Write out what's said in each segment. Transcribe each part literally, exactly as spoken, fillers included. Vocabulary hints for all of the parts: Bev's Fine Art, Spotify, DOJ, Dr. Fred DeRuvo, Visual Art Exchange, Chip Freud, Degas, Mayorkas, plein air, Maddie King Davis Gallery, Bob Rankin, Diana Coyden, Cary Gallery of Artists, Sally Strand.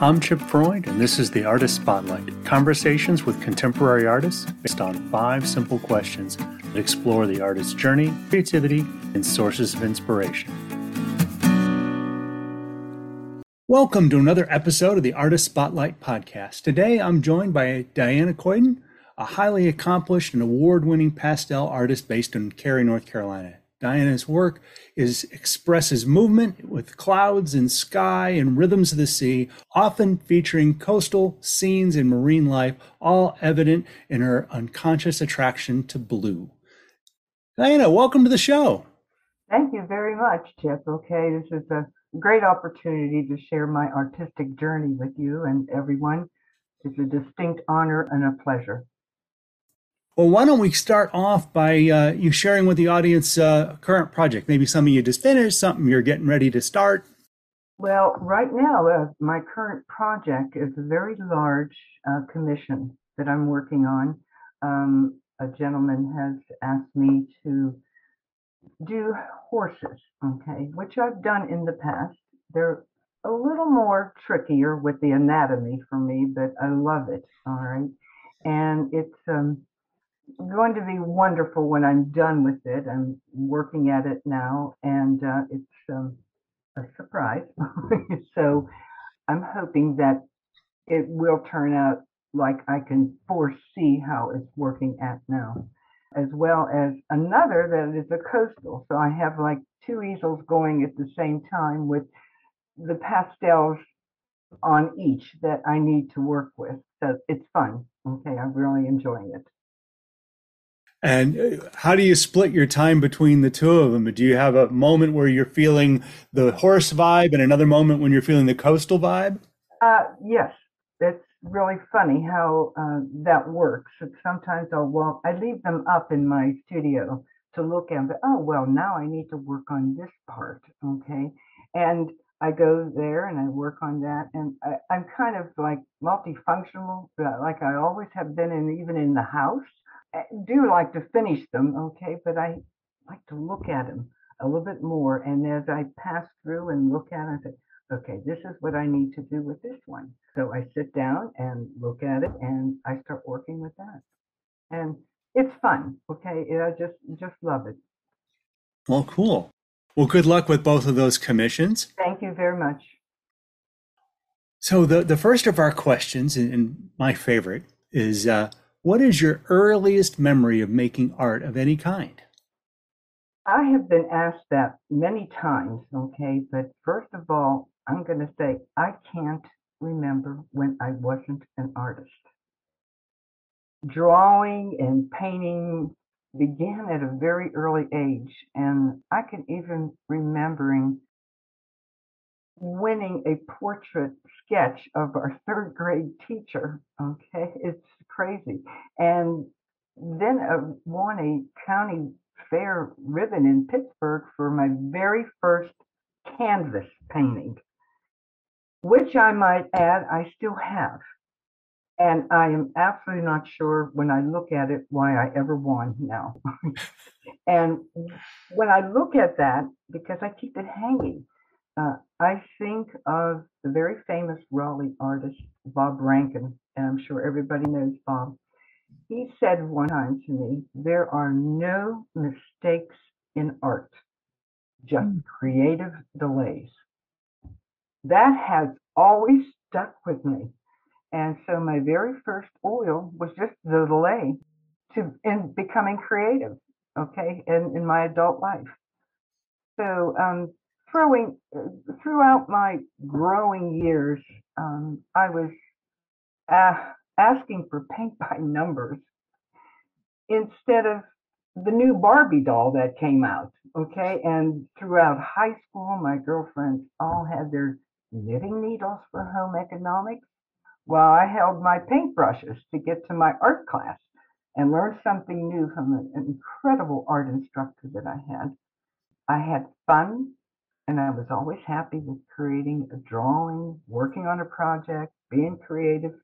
I'm Chip Freud, and this is the Artist Spotlight, conversations with contemporary artists based on five simple questions that explore the artist's journey, creativity, and sources of inspiration. Welcome to another episode of the Artist Spotlight podcast. Today, I'm joined by Diana Coyden, a highly accomplished and award-winning pastel artist based in Cary, North Carolina. Diana's work is expresses movement with clouds and sky and rhythms of the sea, often featuring coastal scenes and marine life, all evident in her unconscious attraction to blue. Diana, welcome to the show. Thank you very much, Chip. Okay, this is a great opportunity to share my artistic journey with you and everyone. It's a distinct honor and a pleasure. Well, why don't we start off by uh, you sharing with the audience uh, a current project, maybe something you just finished, something you're getting ready to start? Well, right now, uh, my current project is a very large uh, commission that I'm working on. Um, a gentleman has asked me to do horses, okay, which I've done in the past. They're a little more trickier with the anatomy for me, but I love it, all right? And it's... Um, going to be wonderful when I'm done with it. I'm working at it now, and uh, it's um, a surprise. So I'm hoping that it will turn out like I can foresee how it's working at now, as well as another that is a coastal. So I have like two easels going at the same time with the pastels on each that I need to work with. So it's fun. Okay, I'm really enjoying it. And how do you split your time between the two of them? Do you have a moment where you're feeling the horse vibe and another moment when you're feeling the coastal vibe? Uh, yes. It's really funny how uh, that works. Sometimes I'll walk, I leave them up in my studio to look at, but, oh, well, now I need to work on this part. Okay. And I go there and I work on that. And I, I'm kind of like multifunctional, like I always have been, and even in the house. I do like to finish them, okay, but I like to look at them a little bit more. And as I pass through and look at it, I say, okay, this is what I need to do with this one. So I sit down and look at it, and I start working with that. And it's fun, okay? I just, just love it. Well, cool. Well, good luck with both of those commissions. Thank you very much. So the, the first of our questions, and my favorite, is... Uh, What is your earliest memory of making art of any kind? I have been asked that many times, okay, but first of all, I'm going to say I can't remember when I wasn't an artist. Drawing and painting began at a very early age, and I can even remembering winning a portrait sketch of our third grade teacher, okay, it's crazy. And then I won a county fair ribbon in Pittsburgh for my very first canvas painting, which I might add, I still have. And I am absolutely not sure when I look at it why I ever won now. And when I look at that, because I keep it hanging, Uh, I think of the very famous Raleigh artist, Bob Rankin, and I'm sure everybody knows Bob. He said one time to me, there are no mistakes in art, just mm. creative delays. That has always stuck with me. And so my very first oil was just the delay to in becoming creative, okay, in, in my adult life. So, um, Throwing, throughout my growing years, um, I was uh, asking for paint by numbers instead of the new Barbie doll that came out, okay? And throughout high school, my girlfriends all had their knitting needles for home economics while I held my paintbrushes to get to my art class and learn something new from an incredible art instructor that I had. I had fun. And I was always happy with creating a drawing, working on a project, being creative.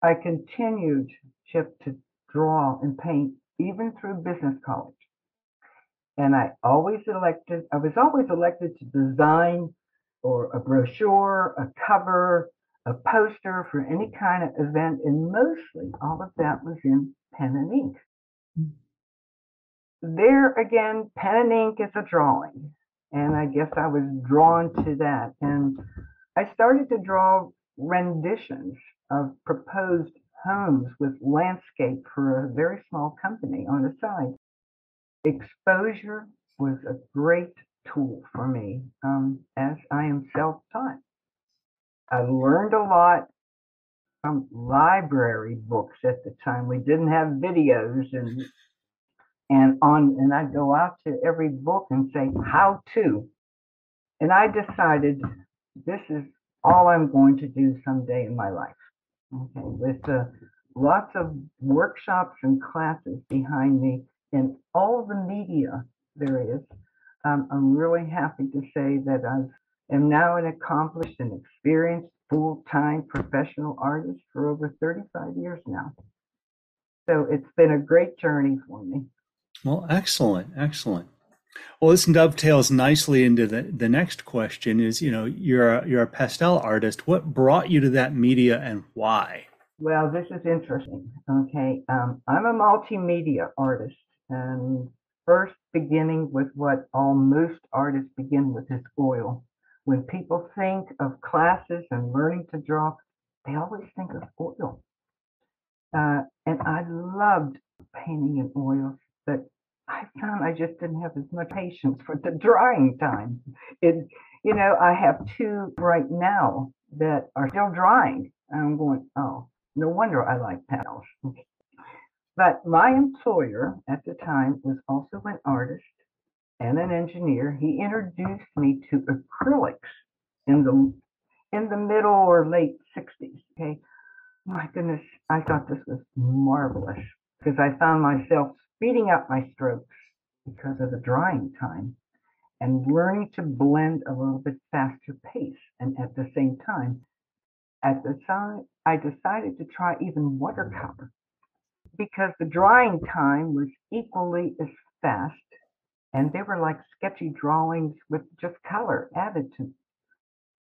I continued, Chip, to draw and paint even through business college. And I always elected, I was always elected to design or a brochure, a cover, a poster for any kind of event, and mostly all of that was in pen and ink. Mm-hmm. There again, pen and ink is a drawing, and I guess I was drawn to that. And I started to draw renditions of proposed homes with landscape for a very small company on the side. Exposure was a great tool for me, um, as I am self-taught. I learned a lot from library books at the time. We didn't have videos, and and on and I go out to every book and say how to. And I decided this is all I'm going to do someday in my life. Okay, with uh, lots of workshops and classes behind me and all the media there is. Um, I'm really happy to say that I've am now an accomplished and experienced full-time professional artist for over thirty-five years now. So it's been a great journey for me. Well, excellent, excellent. Well, this dovetails nicely into the, the next question is, you know, you're a, you're a pastel artist. What brought you to that media and why? Well, this is interesting. Okay, um, I'm a multimedia artist, and first beginning with what all most artists begin with is oil. When people think of classes and learning to draw, they always think of oil. Uh, and I loved painting in oil, but I found I just didn't have as much patience for the drying time. It, you know, I have two right now that are still drying. I'm going, oh, no wonder I like panels. But my employer at the time was also an artist and an engineer. He introduced me to acrylics in the in the middle or late sixties. Okay, my goodness, I thought this was marvelous because I found myself speeding up my strokes because of the drying time and learning to blend a little bit faster pace. And at the same time, at the time, I decided to try even watercolor because the drying time was equally as fast. And they were like sketchy drawings with just color added to them.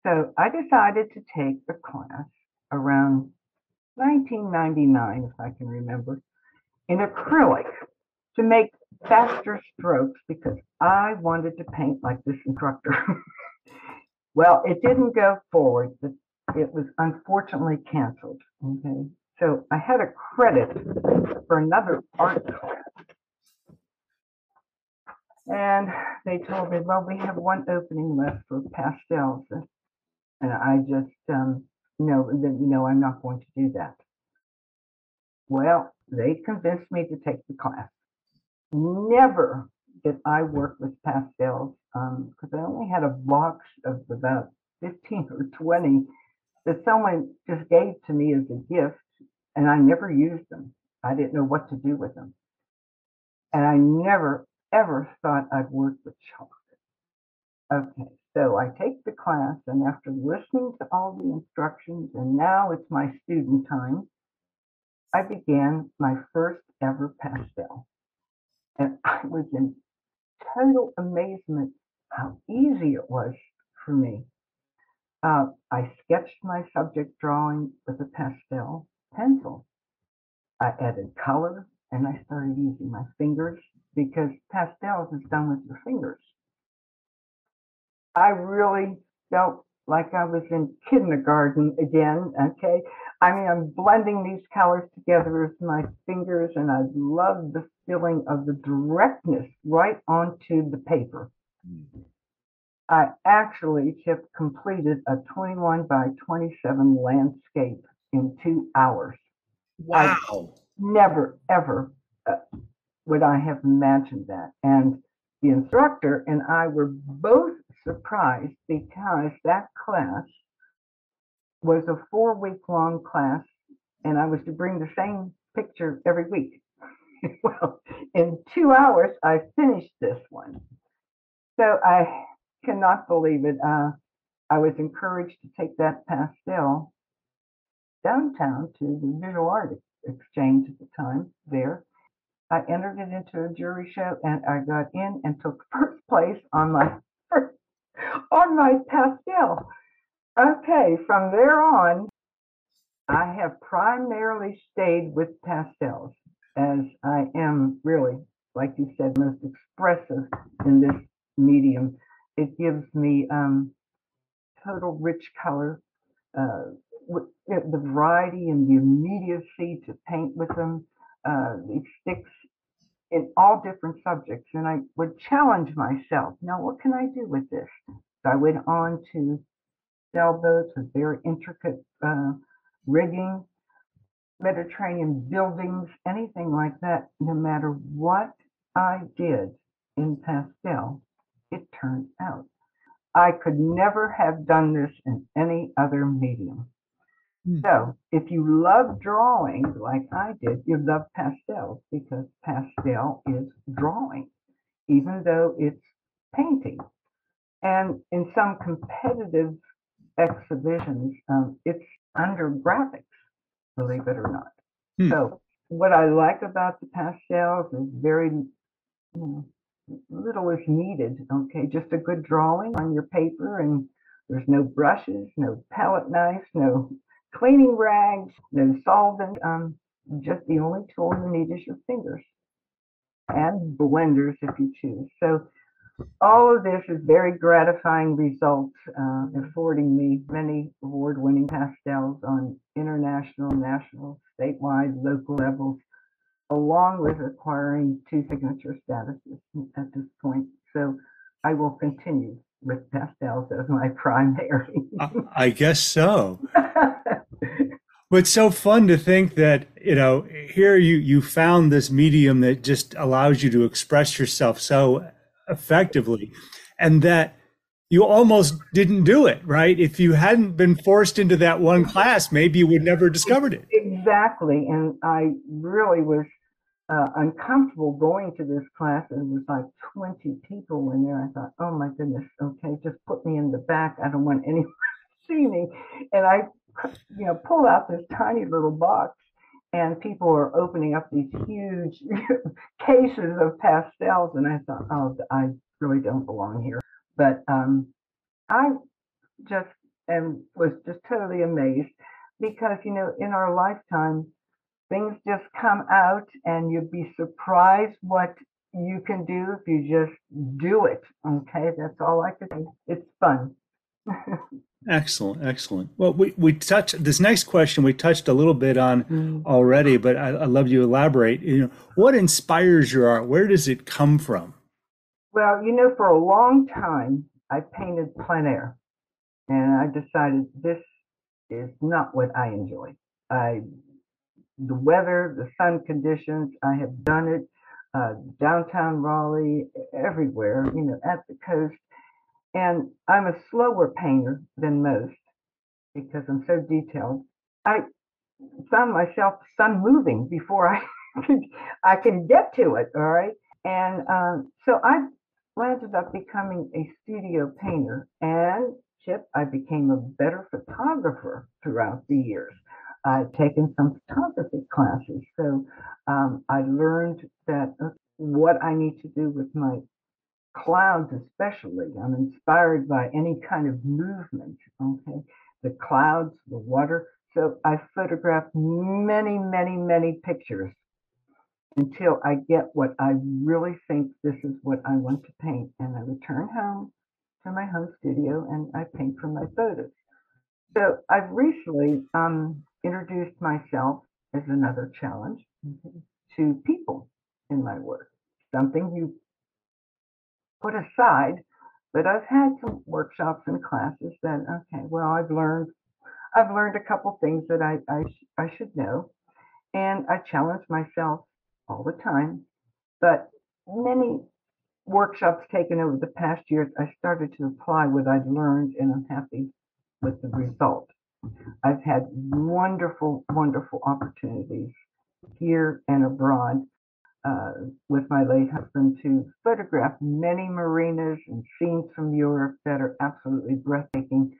So I decided to take a class around nineteen ninety-nine, if I can remember, in acrylic to make faster strokes because I wanted to paint like this instructor. Well, it didn't go forward, but it was unfortunately canceled. Okay, so I had a credit for another art class. And they told me, well, we have one opening left for pastels. And I just, um, no, no, I'm not going to do that. Well, they convinced me to take the class. Never did I work with pastels um, because I only had a box of about fifteen or twenty that someone just gave to me as a gift, and I never used them. I didn't know what to do with them. And I never ever thought I'd work with chalk. Okay, so I take the class, and after listening to all the instructions, and now it's my student time, I began my first ever pastel. And I was in total amazement how easy it was for me. Uh, I sketched my subject drawing with a pastel pencil. I added color, and I started using my fingers, because pastels is done with your fingers. I really felt like I was in kindergarten again, okay? I mean, I'm blending these colors together with my fingers, and I love the feeling of the directness right onto the paper. Mm-hmm. I actually, Chip, completed a twenty-one by twenty-seven landscape in two hours. Wow. I never, ever... Uh, would I have imagined that? And the instructor and I were both surprised because that class was a four-week long class, and I was to bring the same picture every week. Well, in two hours, I finished this one. So I cannot believe it. Uh, I was encouraged to take that pastel downtown to the Visual Art Exchange at the time there. I entered it into a jury show, and I got in and took first place on my on my pastel. Okay, from there on, I have primarily stayed with pastels, as I am really, like you said, most expressive in this medium. It gives me um, total rich color, uh, with the variety and the immediacy to paint with them. Uh, it sticks in all different subjects, and I would challenge myself. Now, what can I do with this? So I went on to sailboats with very intricate uh, rigging, Mediterranean buildings, anything like that. No matter what I did in pastel, it turned out. I could never have done this in any other medium. Mm. So if you love drawing like I did, you love pastels, because pastel is drawing, even though it's painting. And in some competitive exhibitions, um, it's under graphics, believe it or not. Hmm. So what I like about the pastels is very you know, little is needed. Okay, just a good drawing on your paper, and there's no brushes, no palette knives, no cleaning rags, no solvent. Um, just the only tool you need is your fingers, and blenders if you choose. So all of this is very gratifying results, uh, affording me many award-winning pastels on international, national, statewide, local levels, along with acquiring two signature statuses at this point. So I will continue with pastels as my primary. I, I guess so. But it's so fun to think that, you know, here you, you found this medium that just allows you to express yourself so effectively, and that you almost didn't do it, right? If you hadn't been forced into that one class, maybe you would never have discovered it. Exactly. And I really was uh, uncomfortable going to this class, and there was like twenty people in there. I thought, oh my goodness, okay, just put me in the back. I don't want anyone to see me. And I, you know, pulled out this tiny little box, and people are opening up these huge cases of pastels. And I thought, oh, I really don't belong here. But um, I just am, was just totally amazed, because, you know, in our lifetime, things just come out, and you'd be surprised what you can do if you just do it. Okay, that's all I could say. It's fun. Excellent, excellent. Well, we, we touched this next question. We touched a little bit on mm. already, but I, I love you elaborate. You know, what inspires your art? Where does it come from? Well, you know, for a long time I painted plein air, and I decided this is not what I enjoy. I, the weather, the sun conditions. I have done it uh, downtown Raleigh, everywhere. You know, at the coast. And I'm a slower painter than most, because I'm so detailed. I found myself sun moving before I can, I can get to it, all right? And um, so I ended up becoming a studio painter. And, Chip, I became a better photographer throughout the years. I've taken some photography classes. So um, I learned that what I need to do with my clouds, especially. I'm inspired by any kind of movement, okay? The clouds, the water. So I photographed many, many, many pictures until I get what I really think this is what I want to paint. And I return home to my home studio, and I paint from my photos. So I've recently um, introduced myself as another challenge mm-hmm. to people in my work, something you put aside. But I've had some workshops and classes that, okay, well, I've learned, I've learned a couple things that I, I, I should know. And I challenge myself all the time. But many workshops taken over the past years, I started to apply what I've learned, and I'm happy with the result. I've had wonderful, wonderful opportunities here and abroad. Uh, with my late husband, to photograph many marinas and scenes from Europe that are absolutely breathtaking.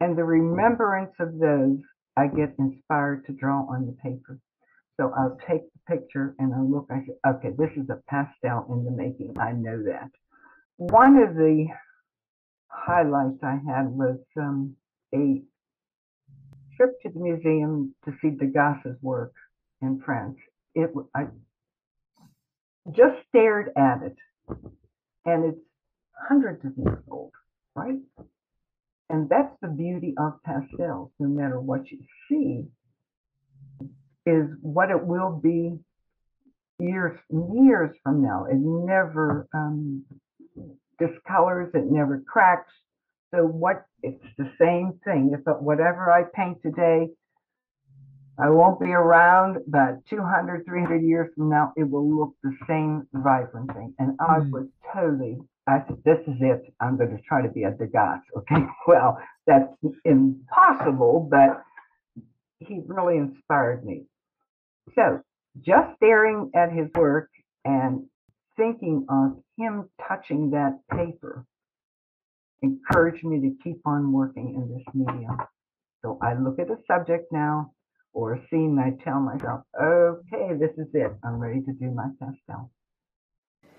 And the remembrance of those, I get inspired to draw on the paper. So I'll take the picture and I look, I say, okay, this is a pastel in the making. I know that. One of the highlights I had was um, a trip to the museum to see Degas's work in France, it I just stared at it, and it's hundreds of years old, right? And that's the beauty of pastels. No matter what you see, is what it will be years years from now. It never um, discolors. It never cracks. So what? It's the same thing. If it, whatever I paint today, I won't be around, but two hundred, three hundred years from now, it will look the same vibrant thing. And I was totally, I said, this is it. I'm going to try to be a Degas. Okay, well, that's impossible, but he really inspired me. So just staring at his work and thinking of him touching that paper encouraged me to keep on working in this medium. So I look at a subject now, or a scene, I tell myself, okay, this is it. I'm ready to do my pastel.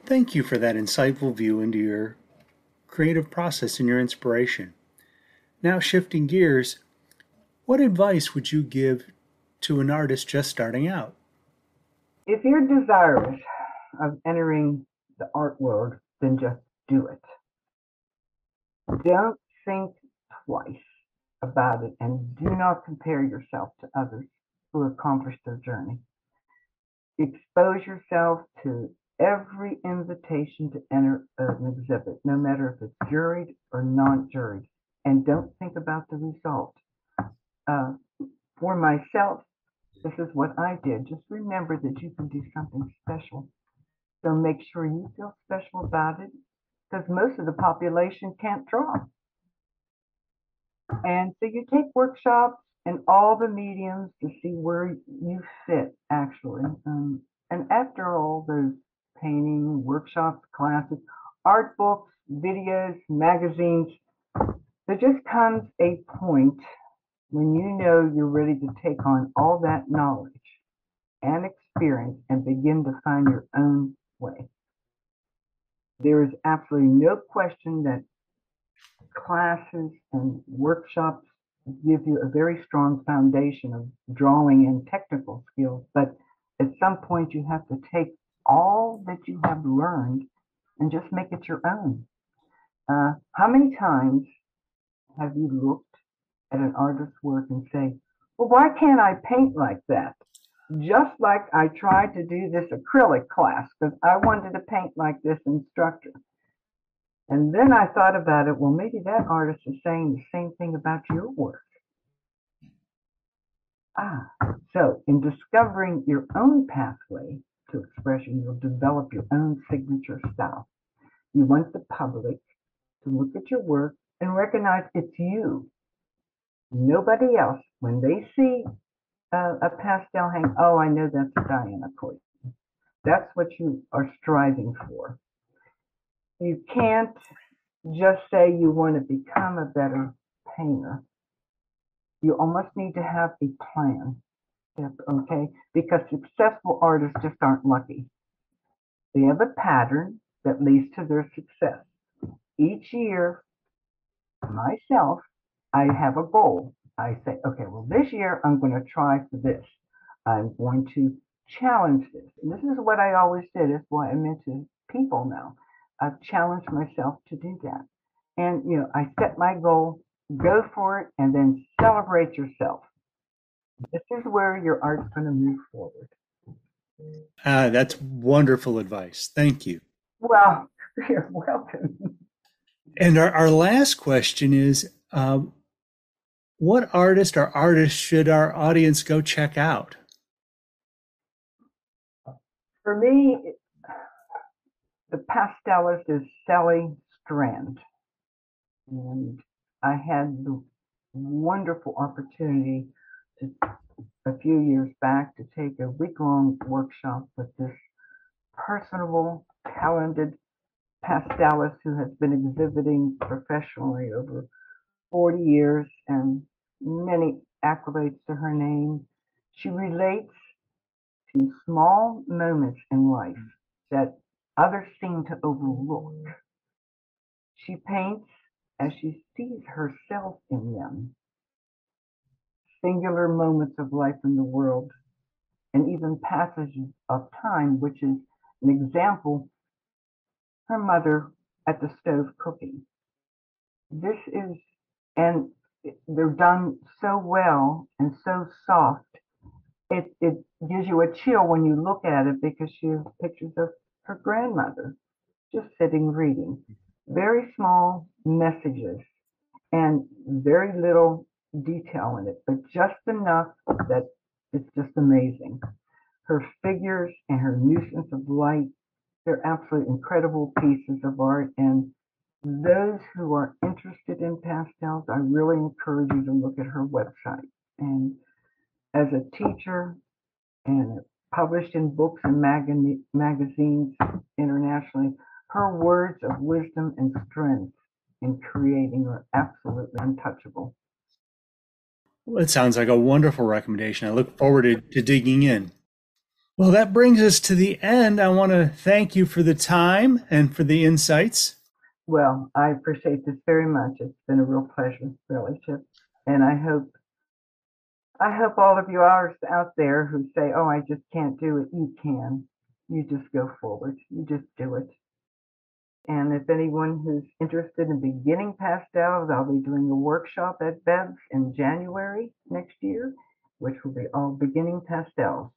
Thank you for that insightful view into your creative process and your inspiration. Now shifting gears, what advice would you give to an artist just starting out? If you're desirous of entering the art world, then just do it. Don't think twice about it, and do not compare yourself to others who accomplished their journey. Expose yourself to every invitation to enter an exhibit, no matter if it's juried or non-juried, and don't think about the result. Uh, for myself, this is what I did. Just remember that you can do something special. So make sure you feel special about it, because most of the population can't draw. And so you take workshops in all the mediums to see where you fit, actually. Um, and after all, those painting, workshops, classes, art books, videos, magazines, there just comes a point when you know you're ready to take on all that knowledge and experience and begin to find your own way. There is absolutely no question that classes and workshops give you a very strong foundation of drawing and technical skills, but at some point you have to take all that you have learned and just make it your own. Uh, how many times have you looked at an artist's work and say, well, why can't I paint like that? Just like I tried to do this acrylic class because I wanted to paint like this instructor. And then I thought about it, well, maybe that artist is saying the same thing about your work. Ah, so in discovering your own pathway to expression, you'll develop your own signature style. You want the public to look at your work and recognize it's you. Nobody else, when they see a, a pastel hang, oh, I know that's Diana Coyden. That's what you are striving for. You can't just say you want to become a better painter. You almost need to have a plan, okay? Because successful artists just aren't lucky. They have a pattern that leads to their success. Each year, myself, I have a goal. I say, okay, well, this year I'm going to try for this. I'm going to challenge this. And this is what I always did. That's why I mention people now. I've challenged myself to do that. And, you know, I set my goal, go for it, and then celebrate yourself. This is where your art's going to move forward. Ah, that's wonderful advice. Thank you. Well, you're welcome. And our, our last question is, uh, what artist or artists should our audience go check out? For me, it, the pastelist is Sally Strand, and I had the wonderful opportunity to, a few years back to take a week-long workshop with this personable, talented pastelist who has been exhibiting professionally over forty years and many accolades to her name. She relates to small moments in life that others seem to overlook. She paints as she sees herself in them. singular moments of life in the world, and even passages of time, which is an example, her mother at the stove cooking. This is, and they're done so well and so soft, it, it gives you a chill when you look at it, because she has pictures of her grandmother just sitting reading. Very small messages and very little detail in it, but just enough that it's just amazing. Her figures and her nuisance of light, they're absolutely incredible pieces of art. And those who are interested in pastels, I really encourage you to look at her website. And as a teacher and published in books and mag- magazines internationally, her words of wisdom and strength in creating are absolutely untouchable. Well, it sounds like a wonderful recommendation. I look forward to, to digging in. Well, that brings us to the end. I want to thank you for the time and for the insights. Well, I appreciate this very much. It's been a real pleasure, really, Chip. And I hope, I hope all of you artists out there who say, oh, I just can't do it, you can. You just go forward. You just do it. And if anyone who's interested in beginning pastels, I'll be doing a workshop at Bev's in January next year, which will be all beginning pastels.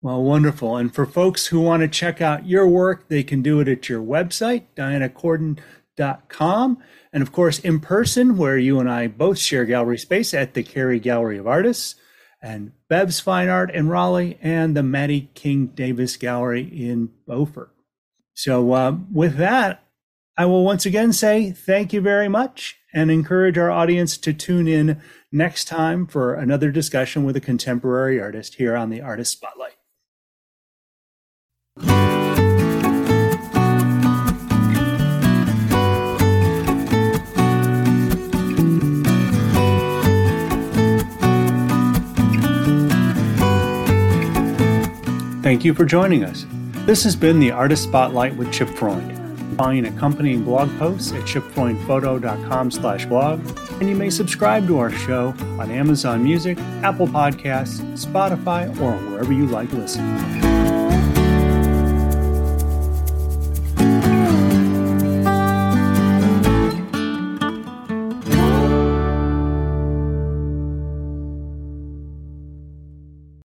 Well, wonderful. And for folks who want to check out your work, they can do it at your website, diana coyden dot com. And of course, in person, where you and I both share gallery space at the Cary Gallery of Artists and Bev's Fine Art in Raleigh and the Maddie King Davis Gallery in Beaufort. So uh, with that, I will once again say thank you very much and encourage our audience to tune in next time for another discussion with a contemporary artist here on the Artist Spotlight. Thank you for joining us. This has been the Artist Spotlight with Chip Freund. Find accompanying blog posts at chip freund photo dot com slash blog, and you may subscribe to our show on Amazon Music, Apple Podcasts, Spotify, or wherever you like listening.